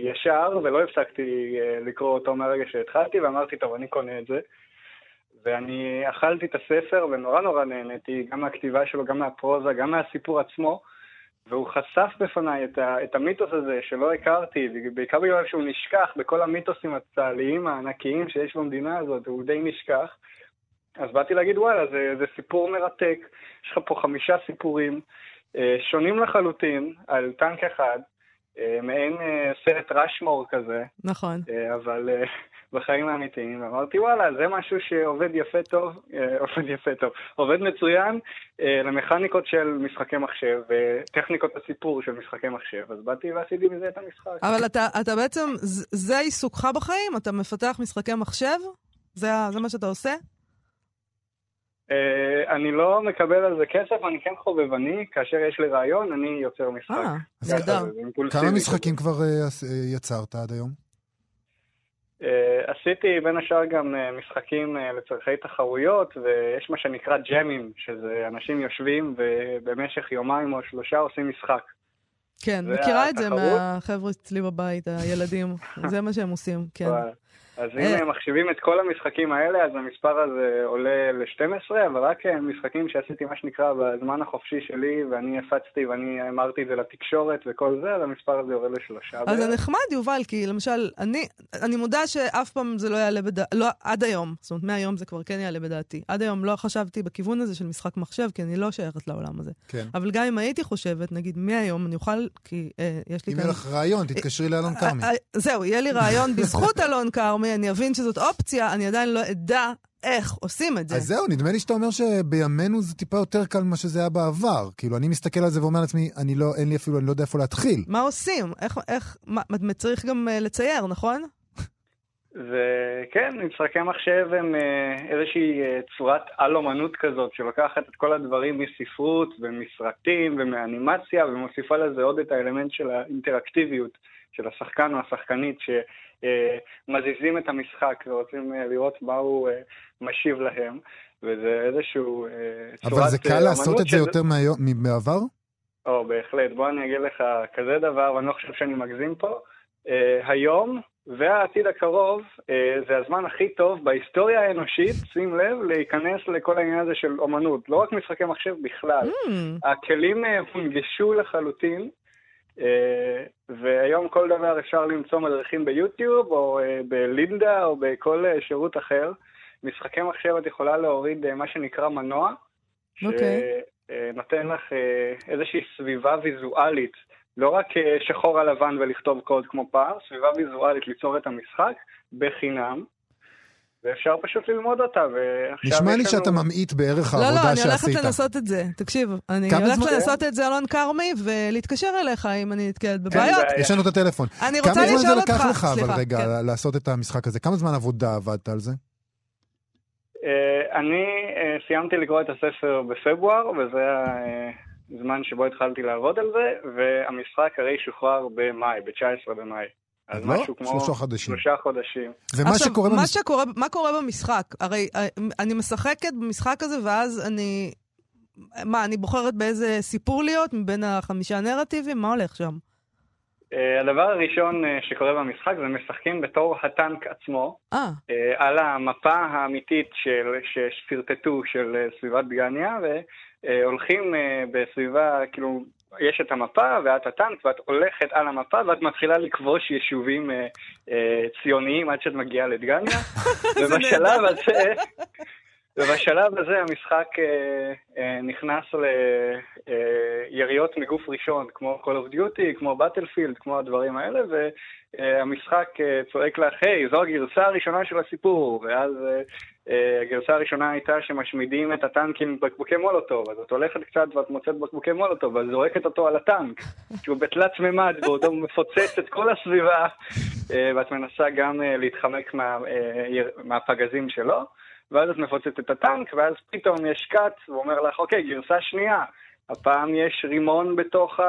ישר, ולא הפסקתי לקרוא אותו מהרגע שהתחלתי, ואמרתי, טוב, אני קונה את זה. ואני אכלתי את הספר ונורא נורא נהניתי, גם מהכתיבה שלו, גם מהפרוזה, גם מהסיפור עצמו, והוא חשף בפניי את, ה- את המיתוס הזה שלא הכרתי, בעיקר בגלל שהוא נשכח בכל המיתוסים הצהליים הענקיים שיש במדינה הזאת, הוא די נשכח. אז באתי להגיד וואלה, זה, זה סיפור מרתק, יש לך פה חמישה סיפורים שונים לחלוטין על טנק אחד, מעין סרט רשמור כזה. נכון. אבל... בחיים האמיתיים, ואמרתי וואלה, זה משהו שעובד יפה טוב, עובד יפה טוב, עובד מצוין למכניקות של משחקי מחשב, וטכניקות הסיפור של משחקי מחשב, אז באתי ועשיתי מזה את המשחק. אבל אתה, אתה בעצם, זה עיסוקך בחיים? אתה מפתח משחקי מחשב? זה, זה מה שאתה עושה? אני לא מקבל על זה כסף, אני כן חובבני, כאשר יש לי רעיון, אני יוצר משחק. כמה משחקים כבר יצרת עד היום? עשיתי בין השאר גם משחקים לצרכי תחרויות, ויש מה שנקרא ג'מים, שזה אנשים יושבים ובמשך יומיים או שלושה עושים משחק. כן, מכירה את זה מהחבר'ה אצלי בבית, הילדים, זה מה שהם עושים, כן. אז אם הם מחשיבים את כל המשחקים האלה, אז המספר הזה עולה ל-שתים עשרה, אבל רק משחקים שעשיתי מה שנקרא בזמן החופשי שלי, ואני הפצתי ואני אמרתי את זה לתקשורת וכל זה, אז המספר הזה עולה לשלושה. אז זה נחמד, יובל, כי למשל, אני, אני מודע שאף פעם זה לא יעלה בדעתי, לא, עד היום, זאת אומרת, מהיום זה כבר כן יעלה בדעתי. עד היום לא חשבתי בכיוון הזה של משחק מחשב, כי אני לא שייכת לעולם הזה. כן. אבל גם אם הייתי חושבת, נגיד, מהיום אני אוכל, כי אה, יש לי... אם יהיה לך רעיון, תתקשרי לאלון כרמי. זהו, יהיה לי רעיון בזכות אלון כרמי. אני אבין שזאת אופציה, אני עדיין לא אדע איך עושים את זה. אז זהו, נדמה לי שאתה אומר שבימינו זה טיפה יותר קל מה שזה היה בעבר. כאילו, אני מסתכל על זה ואומר לעצמי, אני לא, אין לי אפילו, אני לא יודע איפה להתחיל. מה עושים? איך, איך, מה, צריך גם לצייר, נכון? וכן, משחקי מחשב הם איזושהי צורת על-אומנות כזאת, שלוקחת את כל הדברים מספרות ומסרטים ומאנימציה, ומוסיפה לזה עוד את האלמנט של האינטראקטיביות, של השחקן או השחקנית ש... מזיזים את המשחק ורוצים לראות מה הוא משיב להם, וזה איזשהו צורת... אבל זה קל לעשות את זה יותר מבעבר? או, בהחלט. בוא אני אגיד לך כזה דבר, ואני לא חושב שאני מגזים פה. היום והעתיד הקרוב זה הזמן הכי טוב בהיסטוריה האנושית, שים לב, להיכנס לכל העניין הזה של אומנות. לא רק משחקי מחשב בכלל. הכלים הונגשו לחלוטין, והיום כל דבר אפשר למצוא מדריכים ביוטיוב או בלינדה או בכל שירות אחר. משחקי מחשב את יכולה להוריד מה שנקרא מנוע, שנותן לך איזושהי סביבה ויזואלית, לא רק שחור על לבן ולכתוב קוד כמו פעם, סביבה ויזואלית ליצור את המשחק בחינם. ואפשר פשוט ללמוד אותה. נשמע לי שאתה ממעיט בערך העבודה שעשית. לא, לא, אני הולכת לנסות את זה. תקשיב, אני הולכת לנסות את זה, אלון כרמי, ולהתקשר אליך אם אני אתקלת בבעיות. יש לנו את הטלפון. אני רוצה לשאול אותך. כמה זמן זה לקח לך, אבל רגע, לעשות את המשחק הזה? כמה זמן עבודה עבדת על זה? אני סיימתי לקרוא את הספר בפברואר, וזה הזמן שבו התחלתי לעבוד על זה, והמשחק הרי שוחרר במאי, ב-תשעה עשר במאי. אז לא? משהו כמו שלושה חודשים. שלושה חודשים. ומה עכשיו, שקורה מה במש... שקורה, מה קורה במשחק? הרי אני משחקת במשחק הזה, ואז אני... מה, אני בוחרת באיזה סיפור להיות מבין החמישה נרטיבים? מה הולך שם? הדבר הראשון שקורה במשחק זה משחקים בתור הטנק עצמו, 아. על המפה האמיתית ששרטטו של סביבת דגניה, והולכים בסביבה, כאילו... יש את המפה ואת הטנק ואת הולכת על המפה ואת מתחילה לכבוש יישובים אה, אה, ציוניים עד שאת מגיעה לדגניה. ובשלב הזה ובשלב הזה המשחק אה, אה, נכנס ליריות אה, מגוף ראשון, כמו Call of Duty, כמו Battlefield, כמו הדברים האלה, והמשחק אה, צועק לך, היי, זו הגרסה הראשונה של הסיפור, ואז אה, הגרסה הראשונה הייתה שמשמידים את הטנק עם בקבוקי מולוטוב, אז את הולכת קצת ואת מוצאת בקבוקי מולוטוב, אז זורקת אותו על הטנק, שהוא בתלת ממד, ועודו מפוצץ את כל הסביבה, ואת מנסה גם להתחמק מה, מהפגזים שלו, ואז את מפוצצת את הטנק, ואז פתאום יש קאט, ואומר לך, אוקיי, גרסה שנייה, הפעם יש רימון בתוך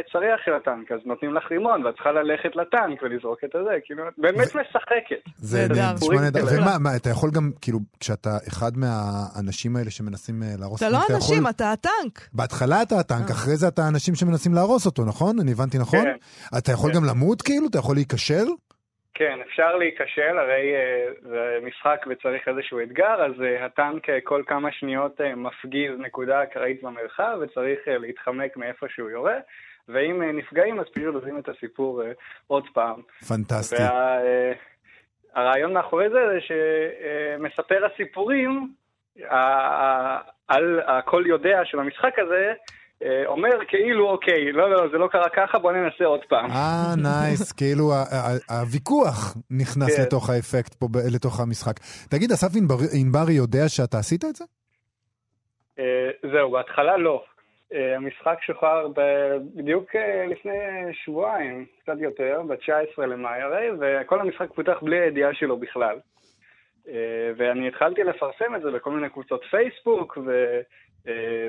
הצריח של הטנק, אז נותנים לך רימון, ואת צריכה ללכת לטנק ולזרוק את הזה, כאילו, באמת משחקת. זה נשמע נדע. ומה, אתה יכול גם, כאילו, כשאתה אחד מהאנשים האלה שמנסים להרוס... אתה לא אנשים, אתה הטנק. בהתחלה אתה הטנק, אחרי זה אתה האנשים שמנסים להרוס אותו, נכון? אני הבנתי נכון? אתה יכול גם למות, כאילו? אתה יכול להיקשר? כן, אפשר להיקשל, הרי זה משחק וצריך איזשהו אתגר, אז הטנק כל כמה שניות מפגיז נקודה אקראית במרחב, וצריך להתחמק מאיפה שהוא יורה, ואם נפגעים אז פשוט עושים את הסיפור עוד פעם. פנטסטי. וה... הרעיון מאחורי זה זה שמספר הסיפורים על הכל יודע של המשחק הזה, אומר כאילו אוקיי, לא לא, זה לא קרה ככה, בוא ננסה עוד פעם. אה, נייס, כאילו הוויכוח נכנס לתוך האפקט פה, לתוך המשחק. תגיד, אסף ענברי יודע שאתה עשית את זה? זהו, בהתחלה לא. המשחק שוחרר בדיוק לפני שבועיים, קצת יותר, ב-תשעה עשר למאי הרי, וכל המשחק פותח בלי הידיעה שלו בכלל. ואני התחלתי לפרסם את זה בכל מיני קבוצות פייסבוק ו...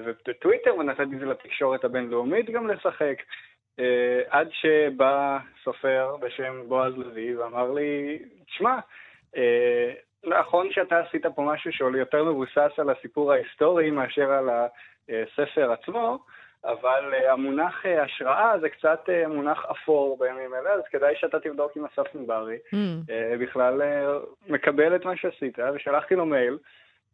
ובטוויטר, ונתתי זה לתקשורת הבינלאומית גם לשחק, עד שבא סופר בשם בועז לוי ואמר לי, תשמע, נכון שאתה עשית פה משהו שהוא יותר מבוסס על הסיפור ההיסטורי מאשר על הספר עצמו, אבל המונח השראה זה קצת מונח אפור בימים אלה, אז כדאי שאתה תבדוק עם אסף ענברי, בכלל מקבל את מה שעשית, ושלחתי לו מייל,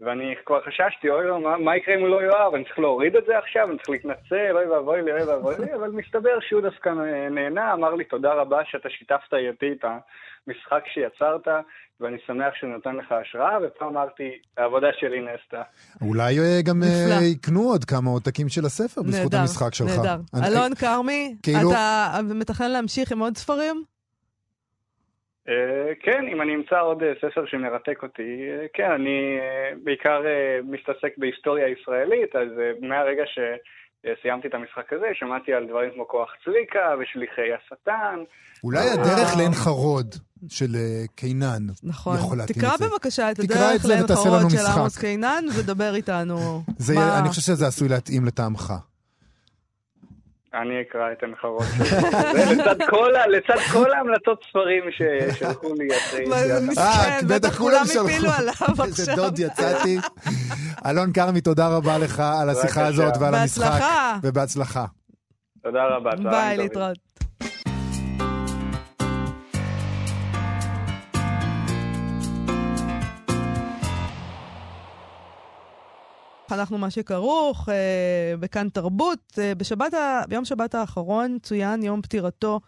ואני כבר חששתי, אוי, מה, מה יקרה אם הוא לא יאהב? אני צריך להוריד את זה עכשיו, אני צריך להתנצל, אוי ואבוי לי, אוי ואבוי לי, אבל מסתבר שהוא דווקא נהנה, אמר לי תודה רבה שאתה שיתפת איתי את המשחק שיצרת, ואני שמח שנתן לך השראה, ופה אמרתי, העבודה שלי נעשתה. אולי גם יקנו עוד כמה עותקים של הספר בזכות המשחק שלך. נהדר, נהדר. אלון כרמי, אתה מתכנן להמשיך עם עוד ספרים? כן, אם אני אמצא עוד ספר שמרתק אותי, כן, אני בעיקר מתעסק בהיסטוריה הישראלית, אז מהרגע שסיימתי את המשחק הזה, שמעתי על דברים כמו כוח צביקה ושליחי השטן. אולי הדרך לעין חרוד של קינן. נכון, תקרא בבקשה את הדרך לעין חרוד של עמוס קינן ודבר איתנו. אני חושב שזה עשוי להתאים לטעמך. אני אקרא את המחרות לצד כל ההמלצות ספרים ששלחו לי. בטח כולם שלחו, איזה דוד יצאתי. אלון כרמי, תודה רבה לך על השיחה הזאת ועל המשחק, ובהצלחה. תודה רבה, ביי, להתראות. אנחנו מה שכרוך, בכאן תרבות. בשבת, ביום שבת האחרון צוין יום פטירתו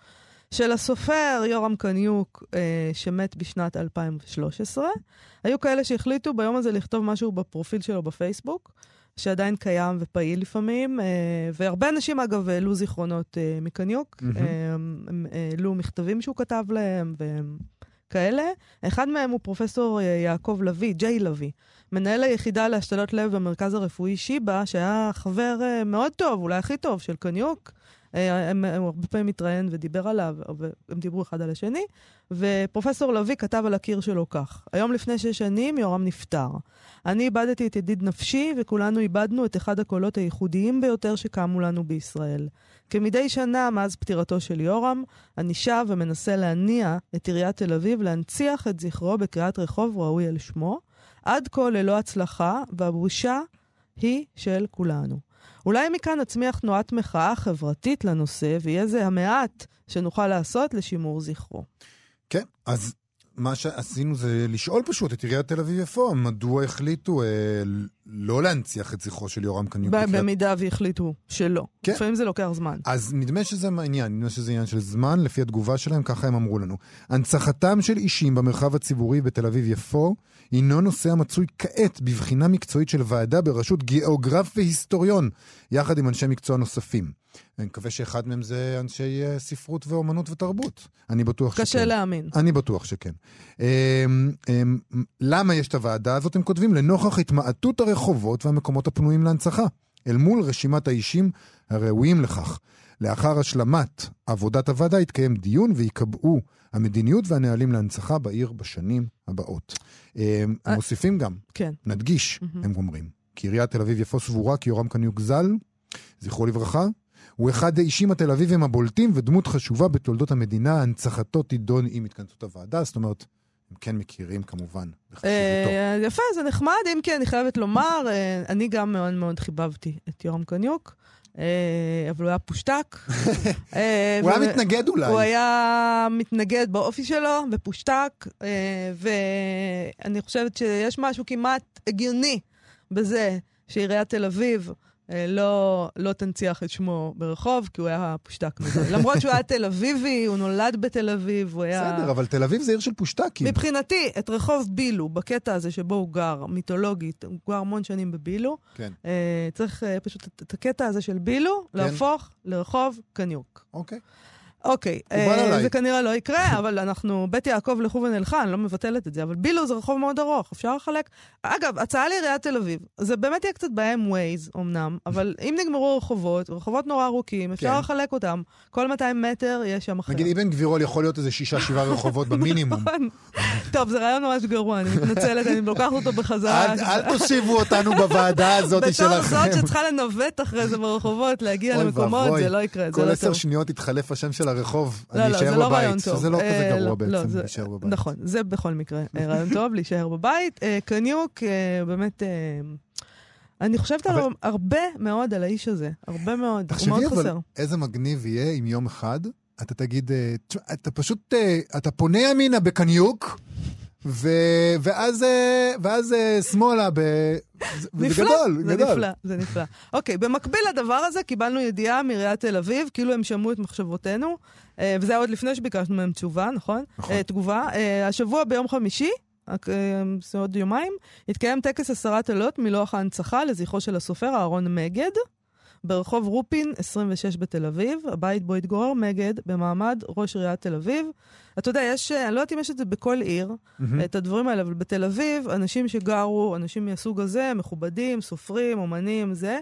של הסופר יורם קניוק, שמת בשנת אלפיים ושלוש עשרה. היו כאלה שהחליטו ביום הזה לכתוב משהו בפרופיל שלו בפייסבוק, שעדיין קיים ופעיל לפעמים, והרבה אנשים אגב העלו זיכרונות מקניוק, הם העלו מכתבים שהוא כתב להם, והם כאלה. אחד מהם הוא פרופסור יעקב לוי, ג'יי לוי, מנהל היחידה להשתלות לב במרכז הרפואי שיבא, שהיה חבר מאוד טוב, אולי הכי טוב, של קניוק. הוא הרבה פעמים התראיין ודיבר עליו, והם דיברו אחד על השני, ופרופסור לוי כתב על הקיר שלו כך: היום לפני שש שנים יורם נפטר. אני איבדתי את ידיד נפשי, וכולנו איבדנו את אחד הקולות הייחודיים ביותר שקמו לנו בישראל. כמדי שנה מאז פטירתו של יורם, אני שב ומנסה להניע את עיריית תל אביב, להנציח את זכרו בקריאת רחוב ראוי על שמו, עד כה ללא הצלחה, והבושה היא של כולנו. אולי מכאן נצמיח תנועת מחאה חברתית לנושא, ויהיה זה המעט שנוכל לעשות לשימור זכרו. כן, אז מה שעשינו זה לשאול פשוט את עיריית תל אביב-יפו, מדוע החליטו אה, לא להנציח את זכרו של יורם קניוק. במידה והחליטו שלא. כן. לפעמים זה לוקח זמן. אז נדמה שזה עניין, נדמה שזה עניין של זמן, לפי התגובה שלהם, ככה הם אמרו לנו. הנצחתם של אישים במרחב הציבורי בתל אביב-יפו, הינו נושא המצוי כעת בבחינה מקצועית של ועדה בראשות גיאוגרף והיסטוריון, יחד עם אנשי מקצוע נוספים. אני מקווה שאחד מהם זה אנשי ספרות ואומנות ותרבות. אני בטוח שכן. קשה להאמין. אני בטוח שכן. למה יש את הוועדה הזאת? הם כותבים לנוכח התמעטות הרחובות והמקומות הפנויים להנצחה, אל מול רשימת האישים הראויים לכך. לאחר השלמת עבודת הוועדה יתקיים דיון ויקבעו המדיניות והנהלים להנצחה בעיר בשנים הבאות. הם מוסיפים גם, נדגיש, הם אומרים, כי עיריית תל אביב-יפו סבורה כי יורם קניוק ז"ל, זכרו לברכה, הוא אחד האישים התל אביבים הבולטים ודמות חשובה בתולדות המדינה, הנצחתו תידון עם התכנסות הוועדה, זאת אומרת, הם כן מכירים כמובן בחשיבותו. יפה, זה נחמד, אם כן, אני חייבת לומר, אני גם מאוד מאוד חיבבתי את יורם קניוק, אבל הוא היה פושטק. הוא היה מתנגד אולי. הוא היה מתנגד באופי שלו, בפושטק, ואני חושבת שיש משהו כמעט הגיוני בזה שעיריית תל אביב לא, לא תנציח את שמו ברחוב, כי הוא היה פושטק מזה. למרות שהוא היה תל אביבי, הוא נולד בתל אביב, הוא היה... בסדר, אבל תל אביב זה עיר של פושטקים. מבחינתי, את רחוב בילו, בקטע הזה שבו הוא גר, מיתולוגית, הוא גר המון שנים בבילו, כן. uh, צריך uh, פשוט את הקטע הזה של בילו, כן. להפוך לרחוב קניוק. אוקיי. אוקיי, זה כנראה לא יקרה, אבל אנחנו, בית יעקב לכוון אלחן, לא מבטלת את זה, אבל בילו זה רחוב מאוד ארוך, אפשר לחלק. אגב, הצעה לעיריית תל אביב, זה באמת יהיה קצת בהם ווייז, אמנם, אבל אם נגמרו רחובות, רחובות נורא ארוכים, אפשר לחלק אותם, כל מאתיים מטר יש שם אחר. נגיד, אבן גבירול יכול להיות איזה שישה, שבעה רחובות במינימום. טוב, זה רעיון ממש גרוע, אני מתנצלת, אני לוקחת אותו בחזרה. אל תושיבו אותנו בוועדה הזאת שלכם. בתור זאת שצריכה לנווט אחרי זה ברחובות, להגיע למקומות, זה לא יקרה. כל עשר שניות יתחלף השם של הרחוב, אני אשאר בבית, שזה לא כזה גרוע בעצם, להישאר בבית. נכון, זה בכל מקרה רעיון טוב, להישאר בבית. קניוק, באמת, אני חושבת עליו הרבה מאוד על האיש הזה, הרבה מאוד, הוא מאוד חסר. איזה מגניב יהיה אם יום אחד, אתה תגיד, אתה פשוט, אתה פונה ימינה בקניוק, ואז שמאלה ב... נפלא, זה נפלא, זה נפלא. אוקיי, במקביל לדבר הזה קיבלנו ידיעה מעיריית תל אביב, כאילו הם שמעו את מחשבותינו, וזה היה עוד לפני שביקשנו מהם תשובה, נכון? תגובה. השבוע ביום חמישי, זה עוד יומיים, התקיים טקס עשרת עלות מלוח ההנצחה לזכרו של הסופר אהרון מגד, ברחוב רופין עשרים ושש בתל אביב, הבית בו התגורר מגד במעמד ראש עיריית תל אביב. אתה יודע, יש, אני לא יודעת אם יש את זה בכל עיר, mm-hmm. את הדברים האלה, אבל בתל אביב, אנשים שגרו, אנשים מהסוג הזה, מכובדים, סופרים, אומנים, זה,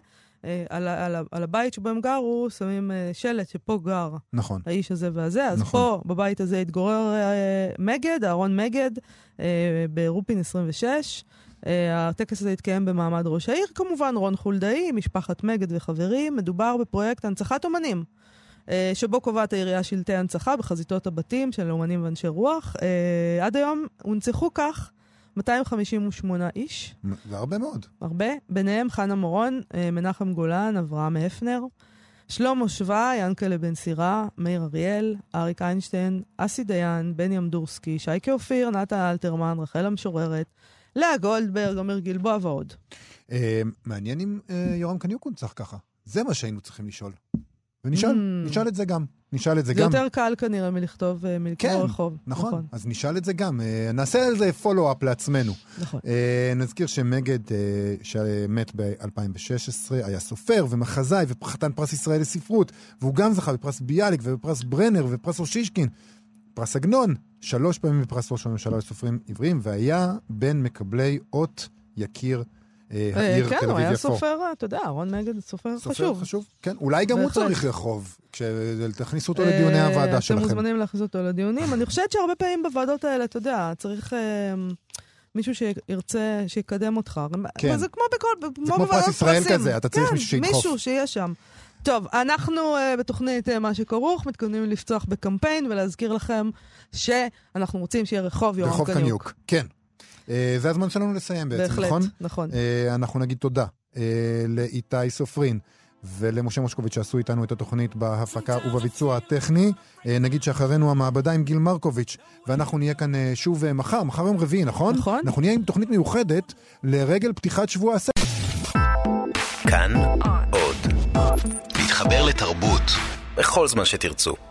על, על, על הבית שבו הם גרו, שמים שלט שפה גר נכון. האיש הזה והזה, אז נכון. פה בבית הזה התגורר מגד, אהרון מגד, ברופין עשרים ושש, הטקס הזה התקיים במעמד ראש העיר, כמובן רון חולדאי, משפחת מגד וחברים, מדובר בפרויקט הנצחת אומנים, שבו קובעת העירייה שלטי הנצחה בחזיתות הבתים של אומנים ואנשי רוח. עד היום הונצחו כך מאתיים חמישים ושמונה איש. זה הרבה מאוד. הרבה, ביניהם חנה מורון, מנחם גולן, אברהם אפנר, שלום מושווה, ינקלה בן סירה, מאיר אריאל, אריק איינשטיין, אסי דיין, בני אמדורסקי, שייקה אופיר, נטה אלתרמן, רחל המשוררת, לאה גולדברג, עומר גלבוע ועוד. מעניין אם יורם קניוק הונצח ככה. זה מה שהיינו צריכים לשאול. ונשאל, mm. נשאל את זה גם. נשאל את זה, זה גם. יותר קל כנראה מלכתוב, מלכתוב כן, רחוב. נכון, נכון, אז נשאל את זה גם. נעשה על זה פולו-אפ לעצמנו. נכון. נזכיר שמגד, שמת ב-אלפיים ושש עשרה, היה סופר ומחזאי וחתן פרס ישראל לספרות, והוא גם זכה בפרס ביאליק ובפרס ברנר ובפרס אושישקין. פרס עגנון, שלוש פעמים בפרס ראש הממשלה לסופרים עבריים, והיה בין מקבלי אות יקיר העיר תל אביב-יפו. כן, הוא היה סופר, אתה יודע, אהרון מגד, סופר חשוב. סופר חשוב, כן. אולי גם הוא צריך לחוב, כשתכניסו אותו לדיוני הוועדה שלכם. אתם מוזמנים להכניס אותו לדיונים. אני חושבת שהרבה פעמים בוועדות האלה, אתה יודע, צריך מישהו שירצה, שיקדם אותך. כן. זה כמו בכל, כמו בוועדות פרסים. כזה, אתה צריך מישהו שיקחוף. כן, מישהו שיהיה שם. טוב, אנחנו uh, בתוכנית uh, מה שכרוך, מתכוונים לפצוח בקמפיין ולהזכיר לכם שאנחנו רוצים שיהיה רחוב יורם קניוק. רחוב קניוק, כן. Uh, זה הזמן שלנו לסיים בעצם, בהחלט, נכון? נכון. Uh, אנחנו נגיד תודה uh, לאיתי סופרין ולמשה מושקוביץ שעשו איתנו את התוכנית בהפקה ובביצוע הטכני. Uh, נגיד שאחרינו המעבדה עם גיל מרקוביץ' ואנחנו נהיה כאן uh, שוב uh, מחר, מחר יום רביעי, נכון? נכון. אנחנו נהיה עם תוכנית מיוחדת לרגל פתיחת שבוע הספר. כאן עוד. להתחבר לתרבות בכל זמן שתרצו.